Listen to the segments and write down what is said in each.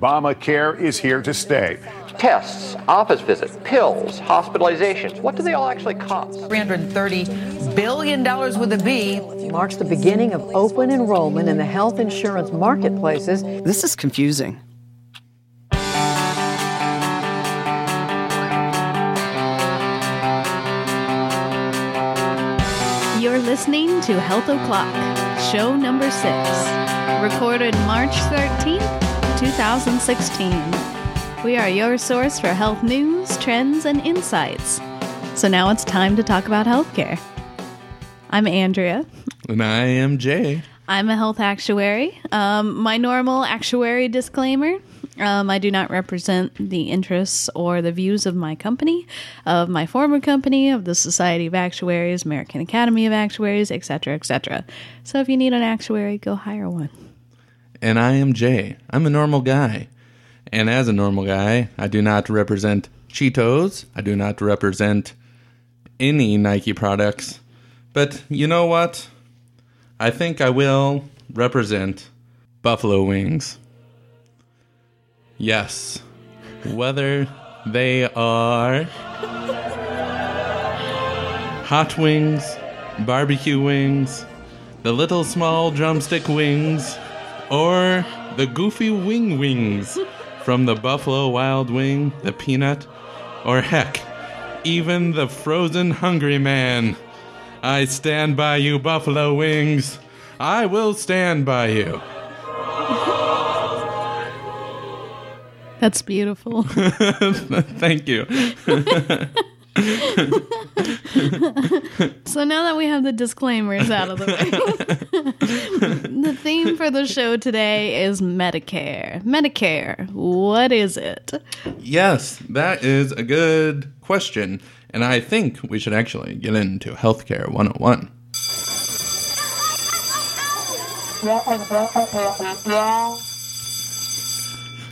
Obamacare is here to stay. Tests, office visits, pills, hospitalizations, what do they all actually cost? $330 billion with a B. Marks the beginning of open enrollment in the health insurance marketplaces. This is confusing. You're listening to Health O'Clock, show number 6, recorded March 13th, 2016. We are your source for health news, trends, and insights. So now it's time to talk about healthcare. I'm Andrea. And I am Jay. I'm a health actuary. My normal actuary disclaimer. I do not represent the interests or the views of my company, of my former company, of the Society of Actuaries, American Academy of Actuaries, etc., etc. So if you need an actuary, go hire one. And I am Jay. I'm a normal guy. And as a normal guy, I do not represent Cheetos. I do not represent any Nike products. But you know what? I think I will represent Buffalo Wings. Yes, whether they are hot wings, barbecue wings, the little small drumstick wings, or the goofy wing wings from the Buffalo Wild Wing, the peanut, or heck, even the frozen Hungry Man. I stand by you, Buffalo Wings. I will stand by you. That's beautiful. Thank you. So now that we have the disclaimers out of the way, the theme for the show today is Medicare. Medicare, what is it? Yes, that is a good question. And I think we should actually get into Healthcare 101.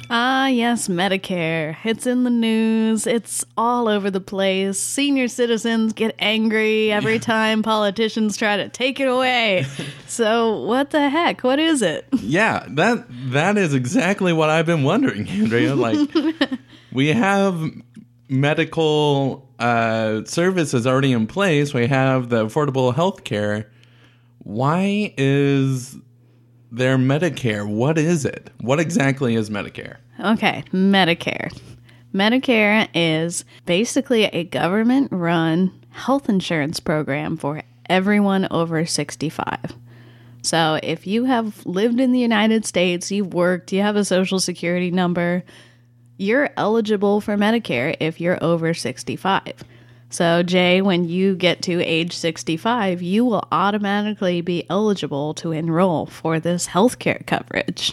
Ah, yes, Medicare. It's in the news. It's all over the place. Senior citizens get angry every time politicians try to take it away. So what the heck? What is it? Yeah, that is exactly what I've been wondering, Andrea. Like, we have medical services already in place. We have the Affordable Health Care. Why is their Medicare? What is it? What exactly is Medicare? Okay, Medicare. Medicare is basically a government-run health insurance program for everyone over 65. So if you have lived in the United States, you've worked, you have a Social Security number, you're eligible for Medicare if you're over 65. So, Jay, when you get to age 65, you will automatically be eligible to enroll for this healthcare coverage.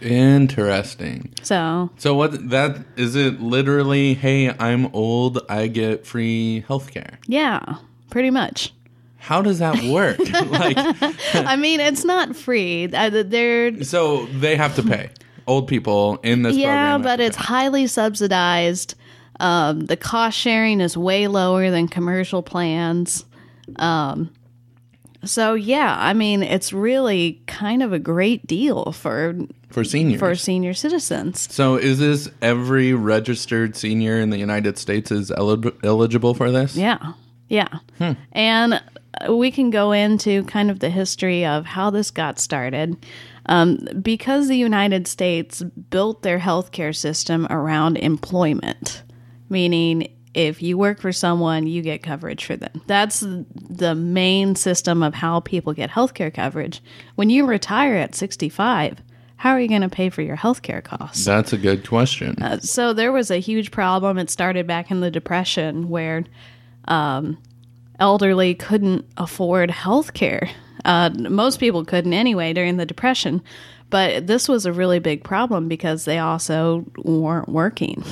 Interesting. So what that is it literally, hey, I'm old, I get free healthcare. Yeah, pretty much. How does that work? I mean, it's not free. So they have to pay. Old people in this program. Yeah, but it's highly subsidized. The cost sharing is way lower than commercial plans. It's really kind of a great deal for senior citizens. So is this every registered senior in the United States is eligible for this? Yeah. And we can go into kind of the history of how this got started. Because the United States built their healthcare system around employment, meaning if you work for someone, you get coverage for them. That's the main system of how people get healthcare coverage. When you retire at 65, how are you going to pay for your healthcare costs? That's a good question. So there was a huge problem. It started back in the Depression where elderly couldn't afford healthcare. Most people couldn't anyway during the Depression, but this was a really big problem because they also weren't working.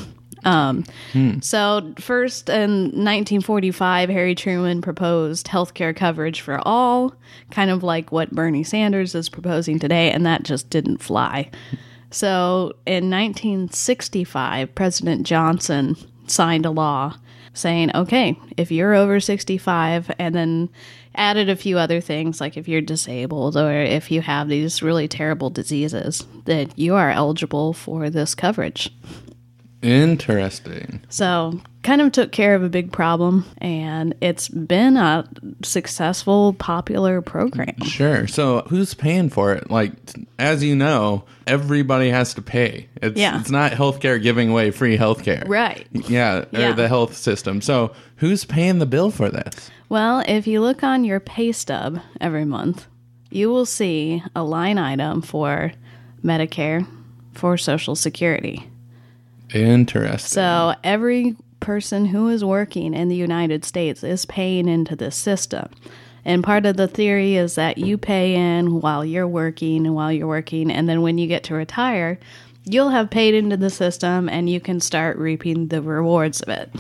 So first in 1945, Harry Truman proposed healthcare coverage for all, kind of like what Bernie Sanders is proposing today, and that just didn't fly. So in 1965, President Johnson signed a law saying, okay, if you're over 65, and then added a few other things, like if you're disabled or if you have these really terrible diseases, that you are eligible for this coverage. Interesting. So kind of took care of a big problem, and it's been a successful, popular program. Sure. So who's paying for it? Like, as you know, everybody has to pay. It's not healthcare giving away free healthcare. Right. Yeah. Or the health system. So who's paying the bill for this? Well, if you look on your pay stub every month, you will see a line item for Medicare, for Social Security. Interesting. So every person who is working in the United States is paying into this system. And part of the theory is that you pay in while you're working and and then when you get to retire, you'll have paid into the system and you can start reaping the rewards of it.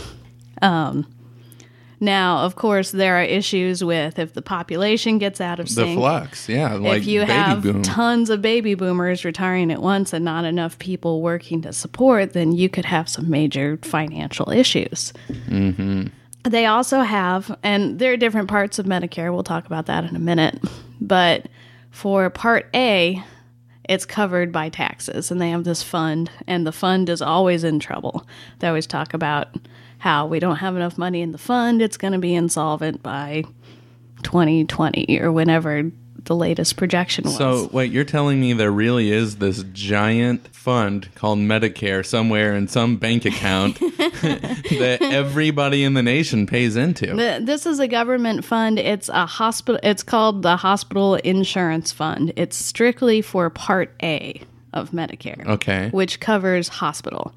Now, of course, there are issues with if the population gets out of sync. The flux, yeah. Like if you have tons of baby boomers retiring at once and not enough people working to support, then you could have some major financial issues. Mm-hmm. They also have, and there are different parts of Medicare. We'll talk about that in a minute. But for Part A, it's covered by taxes, and they have this fund, and the fund is always in trouble. They always talk about how we don't have enough money in the fund, it's going to be insolvent by 2020 or whenever the latest projection was. So, wait, you're telling me there really is this giant fund called Medicare somewhere in some bank account that everybody in the nation pays into? This is a government fund. It's a hospital. It's called the Hospital Insurance Fund. It's strictly for Part A of Medicare, okay, which covers hospital.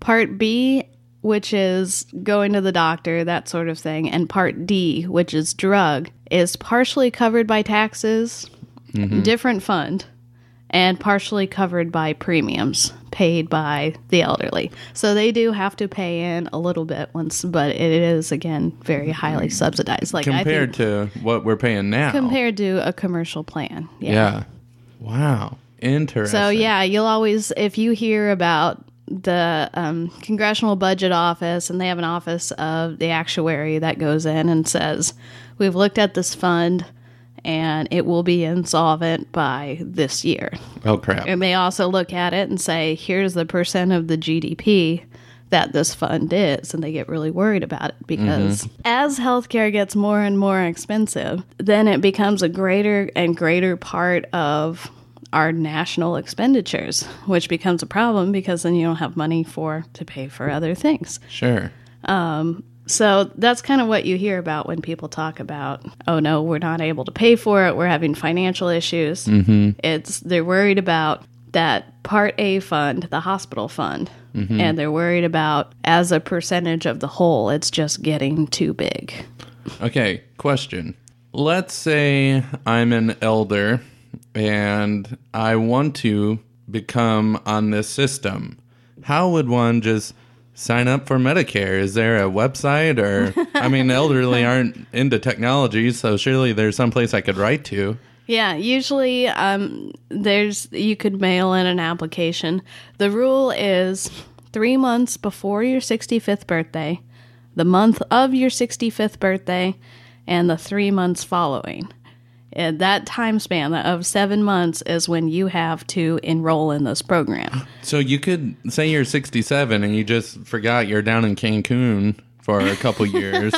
Part B, which is going to the doctor, that sort of thing. And Part D, which is drug, is partially covered by taxes, mm-hmm, different fund, and partially covered by premiums paid by the elderly. So they do have to pay in a little bit once, but it is, again, very highly subsidized. Like compared to what we're paying now. Compared to a commercial plan. Yeah. Wow. Interesting. So, yeah, you'll always, if you hear about the Congressional Budget Office, and they have an office of the actuary that goes in and says, we've looked at this fund and it will be insolvent by this year. Oh, crap. And they also look at it and say, here's the percent of the GDP that this fund is, and they get really worried about it because as healthcare gets more and more expensive, then it becomes a greater and greater part of our national expenditures, which becomes a problem because then you don't have money to pay for other things. Sure. So that's kind of what you hear about when people talk about, oh no, we're not able to pay for it, we're having financial issues. Mm-hmm. They're worried about that Part A fund, the hospital fund, mm-hmm, and they're worried about, as a percentage of the whole, it's just getting too big. Okay, question. Let's say I'm an elder and I want to become on this system. How would one just sign up for Medicare? Is there a website? Or, I mean, elderly aren't into technology, so surely there's someplace I could write to. Yeah, usually you could mail in an application. The rule is 3 months before your 65th birthday, the month of your 65th birthday, and the 3 months following. And that time span of 7 months is when you have to enroll in this program. So you could say you're 67 and you just forgot you're down in Cancun for a couple years.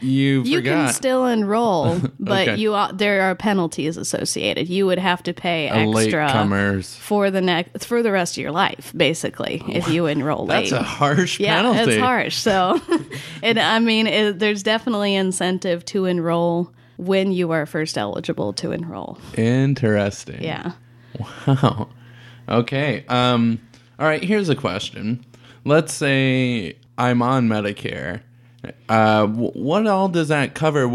You can still enroll, but okay, there are penalties associated. You would have to pay extra for the rest of your life, basically, if you enroll late. That's a harsh penalty. Yeah, it's harsh. So, there's definitely incentive to enroll when you are first eligible to enroll. Interesting. Yeah. Wow. Okay. All right, here's a question. Let's say I'm on Medicare. What all does that cover?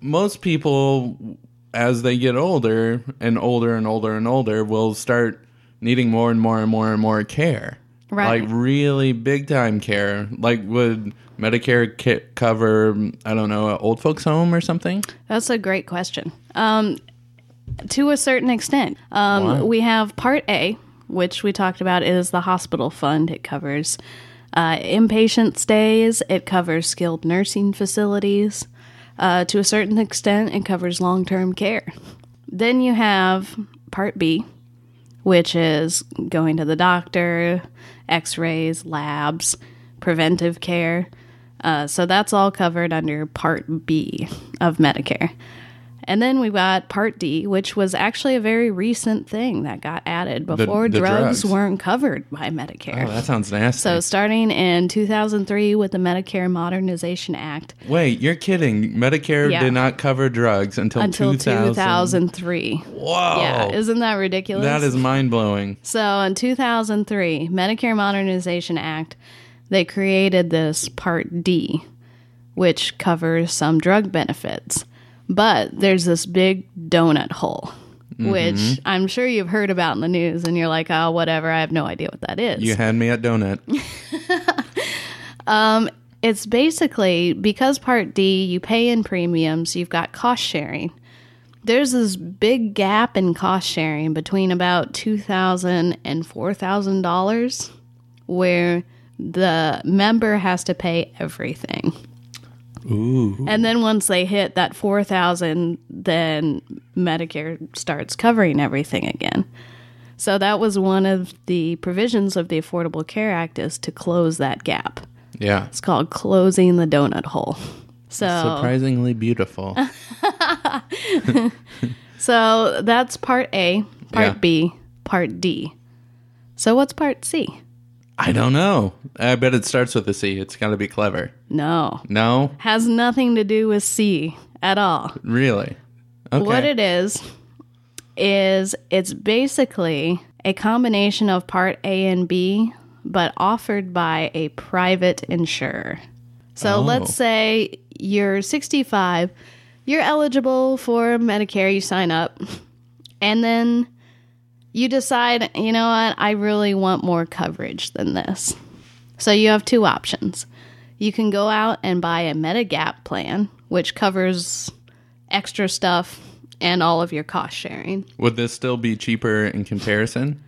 Most people, as they get older and older and older and older, will start needing more and more and more and more care. Right. Like really big time care. Like would Medicare cover, I don't know, an old folks home or something? That's a great question. To a certain extent. We have Part A, which we talked about is the hospital fund. It covers inpatient stays. It covers skilled nursing facilities. To a certain extent, it covers long-term care. Then you have Part B, which is going to the doctor, x-rays, labs, preventive care. So that's all covered under Part B of Medicare. And then we got Part D, which was actually a very recent thing that got added before the drugs weren't covered by Medicare. Oh, that sounds nasty. So starting in 2003 with the Medicare Modernization Act. Wait, you're kidding. Medicare did not cover drugs until 2003. Whoa. Yeah, isn't that ridiculous? That is mind-blowing. So in 2003, Medicare Modernization Act, they created this Part D, which covers some drug benefits. But there's this big donut hole, which I'm sure you've heard about in the news, and you're like, oh, whatever, I have no idea what that is. You hand me a donut. It's basically, because Part D, you pay in premiums, you've got cost sharing. There's this big gap in cost sharing between about $2,000 and $4,000 where the member has to pay everything. Ooh. And then once they hit that $4,000, then Medicare starts covering everything again. So that was one of the provisions of the Affordable Care Act, is to close that gap. Yeah. It's called closing the donut hole. So surprisingly beautiful. So that's Part A, Part B, Part D. So what's Part C? I don't know. I bet it starts with a C. It's got to be clever. No. No? Has nothing to do with C at all. Really? Okay. What it is it's basically a combination of Part A and B, but offered by a private insurer. So let's say you're 65, you're eligible for Medicare, you sign up, and then you decide, you know what, I really want more coverage than this. So you have two options. You can go out and buy a Medigap plan, which covers extra stuff and all of your cost sharing. Would this still be cheaper in comparison?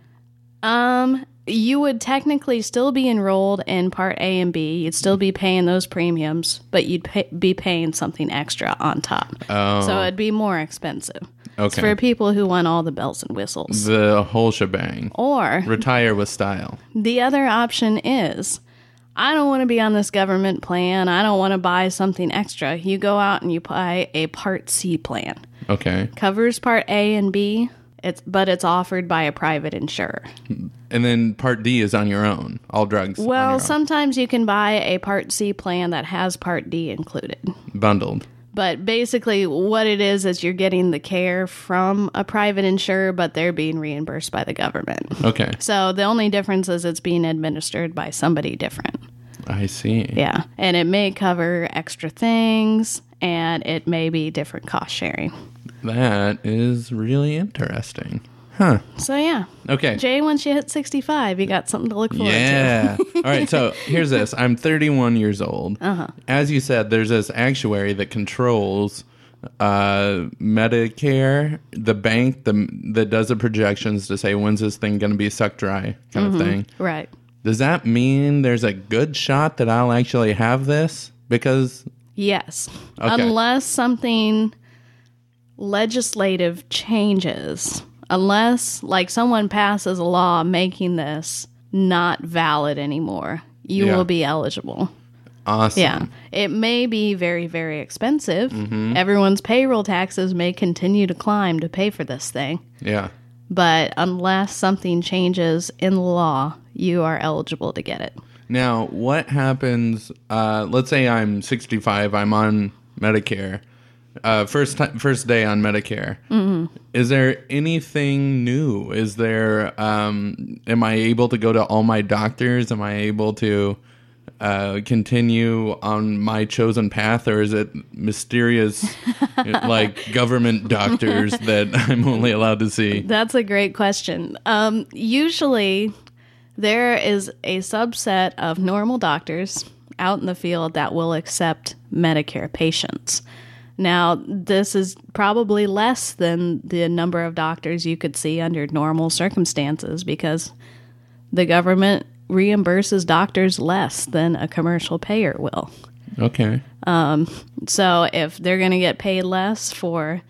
You would technically still be enrolled in Part A and B. You'd still be paying those premiums, but you'd be paying something extra on top. Oh. So it'd be more expensive. Okay. It's for people who want all the bells and whistles. The whole shebang. Or retire with style. The other option is, I don't want to be on this government plan. I don't want to buy something extra. You go out and you buy a Part C plan. Okay. Covers Part A and B. But it's offered by a private insurer. And then Part D is on your own, all drugs. Well, sometimes you can buy a Part C plan that has Part D included. Bundled. But basically what it is you're getting the care from a private insurer, but they're being reimbursed by the government. Okay. So the only difference is it's being administered by somebody different. I see. Yeah. And it may cover extra things, and it may be different cost sharing. That is really interesting. Huh. So, yeah. Okay. Jay, once you hit 65, you got something to look forward to. Yeah. All right. So, here's this. I'm 31 years old. Uh-huh. As you said, there's this actuary that controls Medicare, the bank that does the projections to say, when's this thing going to be sucked dry kind of thing. Right. Does that mean there's a good shot that I'll actually have this? Because... Yes. Okay. Unless something... legislative changes, unless like someone passes a law making this not valid anymore, you will be eligible. Awesome. Yeah. It may be very, very expensive. Everyone's payroll taxes may continue to climb to pay for this thing. Yeah. But unless something changes in the law, you are eligible to get it. Now, what happens, let's say I'm 65, I'm on Medicare. First day on Medicare. Is there anything new? Is there? Am I able to go to all my doctors? Am I able to continue on my chosen path, or is it mysterious, like government doctors that I'm only allowed to see? That's a great question. Usually, there is a subset of normal doctors out in the field that will accept Medicare patients. Now, this is probably less than the number of doctors you could see under normal circumstances because the government reimburses doctors less than a commercial payer will. Okay. So if they're going to get paid less for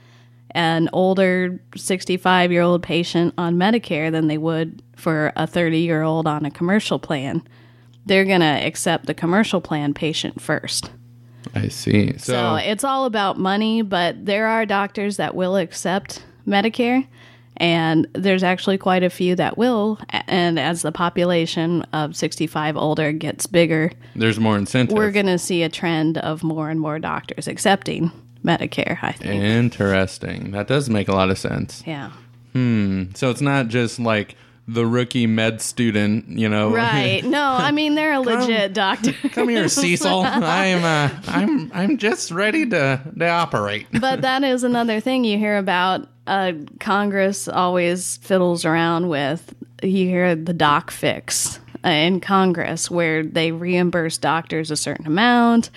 an older 65-year-old patient on Medicare than they would for a 30-year-old on a commercial plan, they're going to accept the commercial plan patient first. I see. So it's all about money, but there are doctors that will accept Medicare, and there's actually quite a few that will. And as the population of 65 older gets bigger, there's more incentive. We're going to see a trend of more and more doctors accepting Medicare, I think. Interesting. That does make a lot of sense. Yeah. So it's not just like the rookie med student, you know. Right. No, I mean, they're a legit doctor. Come here, Cecil. I'm just ready to operate. But that is another thing you hear about. Congress always fiddles around with, you hear the doc fix in Congress, where they reimburse doctors a certain amount,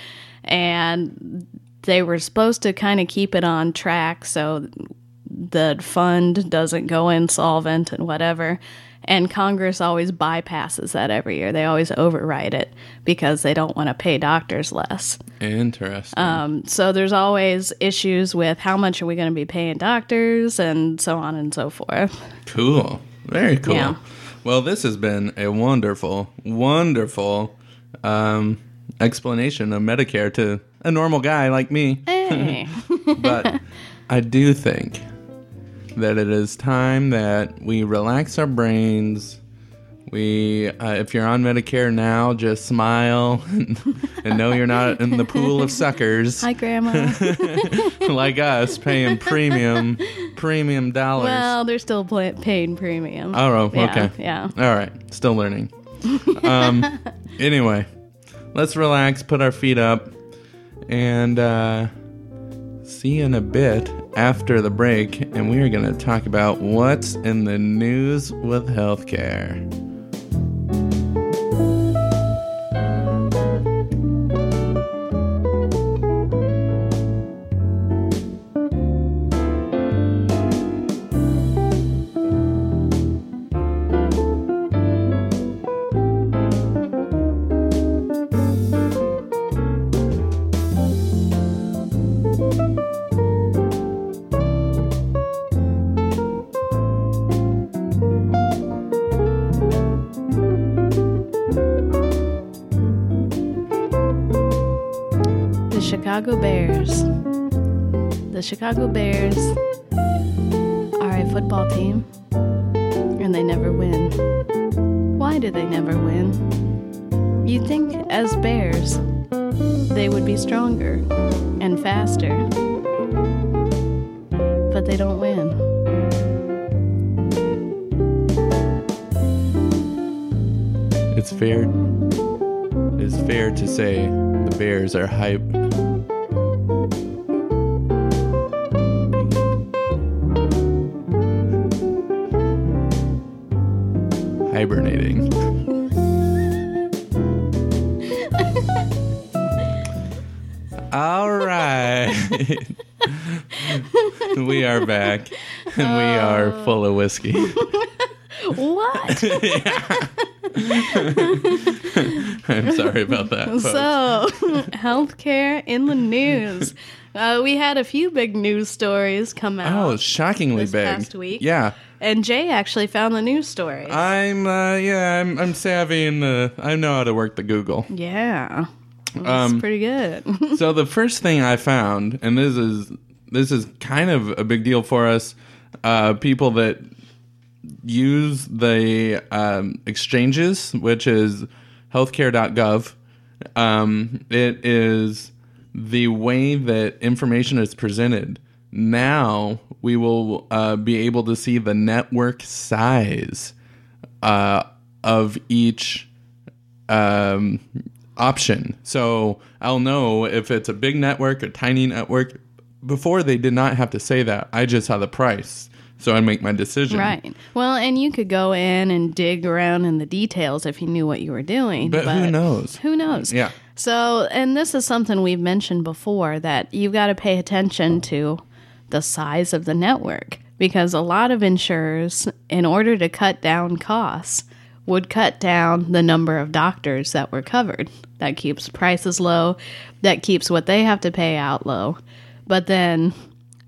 and they were supposed to kind of keep it on track so the fund doesn't go insolvent and whatever. And Congress always bypasses that every year. They always override it because they don't want to pay doctors less. Interesting. So there's always issues with how much are we going to be paying doctors and so on and so forth. Cool. Very cool. Yeah. Well, this has been a wonderful, wonderful explanation of Medicare to a normal guy like me. Hey. But I do think that it is time that we relax our brains. If you're on Medicare now, just smile and know you're not in the pool of suckers. Hi, Grandma. Like us, paying premium dollars. Well, they're still paying premium. Oh, okay. Yeah. All right. Still learning. Anyway, let's relax, put our feet up, and see you in a bit after the break, and we are going to talk about what's in the news with healthcare. The Chicago Bears are a football team, and they never win. Why do they never win? You'd think as bears, they would be stronger and faster, but they don't win. It's fair to say the Bears are hype. Hibernating. All right. We are back, and we are full of whiskey. What? Yeah. I'm sorry about that, folks. So, healthcare in the news. We had a few big news stories come out. Oh, shockingly big. Last week. Yeah. And Jay actually found the news stories. I'm savvy in the, I know how to work the Google. Yeah. That's pretty good. So the first thing I found, and this is kind of a big deal for us, people that use the exchanges, which is healthcare.gov. It is the way that information is presented. Now we will be able to see the network size of each option. So I'll know if it's a big network or tiny network. Before, they did not have to say that. I just saw the price, so I make my decision. Right. Well, and you could go in and dig around in the details if you knew what you were doing. But who knows? Who knows? Yeah. So, and this is something we've mentioned before, that you've got to pay attention to the size of the network, because a lot of insurers, in order to cut down costs, would cut down the number of doctors that were covered. That keeps prices low. That keeps what they have to pay out low. But then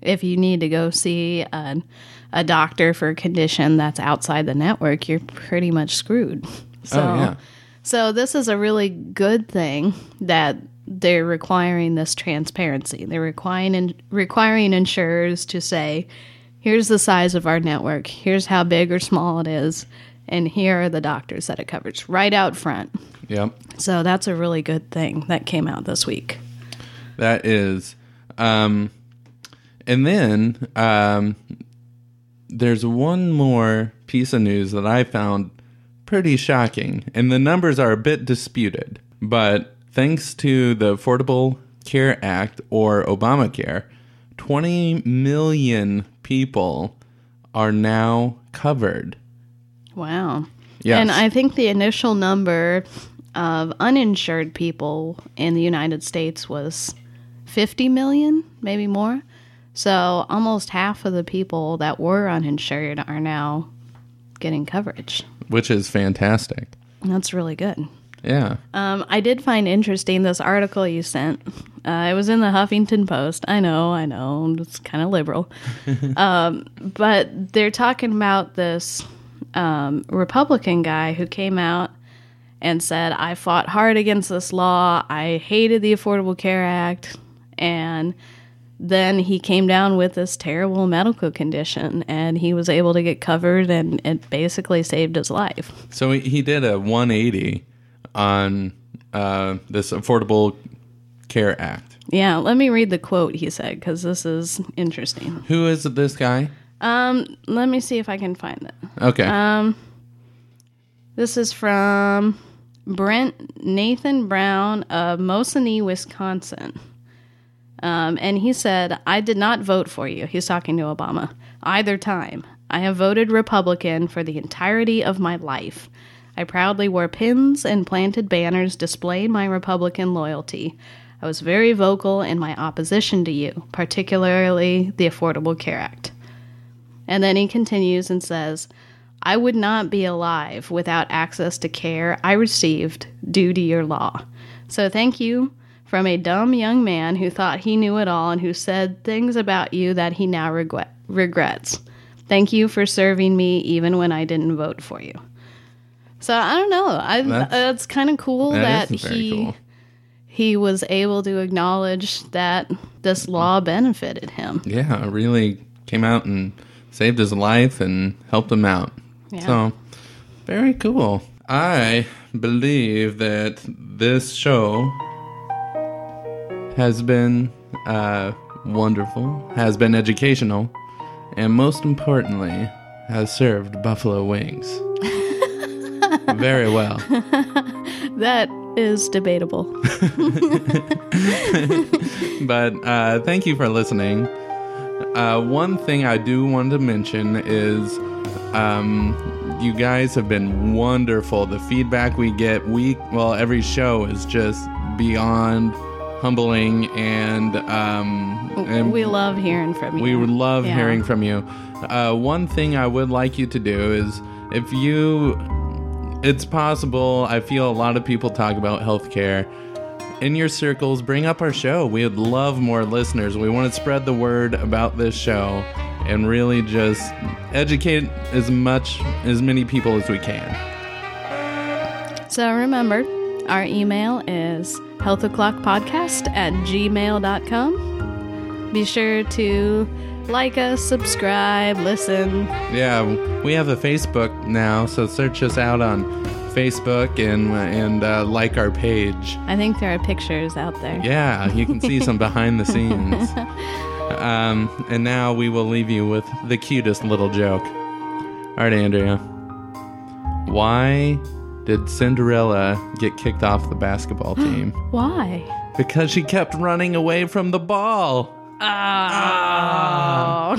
if you need to go see a doctor for a condition that's outside the network, you're pretty much screwed. So, oh, yeah. So this is a really good thing that they're requiring this transparency. They're requiring insurers to say, here's the size of our network, here's how big or small it is, and here are the doctors that it covers right out front. Yep. So that's a really good thing that came out this week. That is. And then there's one more piece of news that I found pretty shocking, and the numbers are a bit disputed, but thanks to the Affordable Care Act, or Obamacare, 20 million people are now covered. Wow. Yes. And I think the initial number of uninsured people in the United States was 50 million, maybe more. So almost half of the people that were uninsured are now getting coverage. Which is fantastic. That's really good. Yeah. I did find interesting this article you sent. It was in the Huffington Post. I know. It's kind of liberal. But they're talking about this Republican guy who came out and said, I fought hard against this law. I hated the Affordable Care Act. And then he came down with this terrible medical condition, and he was able to get covered, and it basically saved his life. So he did a 180 on this Affordable Care Act. Yeah, let me read the quote he said, because this is interesting. Who is this guy? Let me see if I can find it. Okay. This is from Brent Nathan Brown of Mosinee, Wisconsin. And he said, I did not vote for you. He's talking to Obama. Either time. I have voted Republican for the entirety of my life. I proudly wore pins and planted banners displaying my Republican loyalty. I was very vocal in my opposition to you, particularly the Affordable Care Act. And then he continues and says, I would not be alive without access to care I received due to your law. So thank you from a dumb young man who thought he knew it all and who said things about you that he now regrets. Thank you for serving me even when I didn't vote for you. So I don't know. It's kind of cool that he was able to acknowledge that this law benefited him. Yeah, really came out and saved his life and helped him out. Yeah. So very cool. I believe that this show has been wonderful, has been educational, and most importantly, has served buffalo wings. Very well. That is debatable. But thank you for listening. One thing I do want to mention is you guys have been wonderful. The feedback we get every show is just beyond humbling, and we love hearing from you. We love hearing from you. One thing I would like you to do is it's possible. I feel a lot of people talk about healthcare. In your circles, bring up our show. We would love more listeners. We want to spread the word about this show and really just educate as many people as we can. So remember, our email is healthoclockpodcast@gmail.com. Be sure to like us, subscribe, listen. Yeah, we have a Facebook now, so search us out on Facebook and like our page. I think there are pictures out there. Yeah, you can see some behind the scenes. And now we will leave you with the cutest little joke. All right, Andrea. Why did Cinderella get kicked off the basketball team? Why? Because she kept running away from the ball. Oh.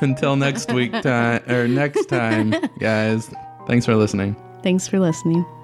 Until next time, guys. Thanks for listening.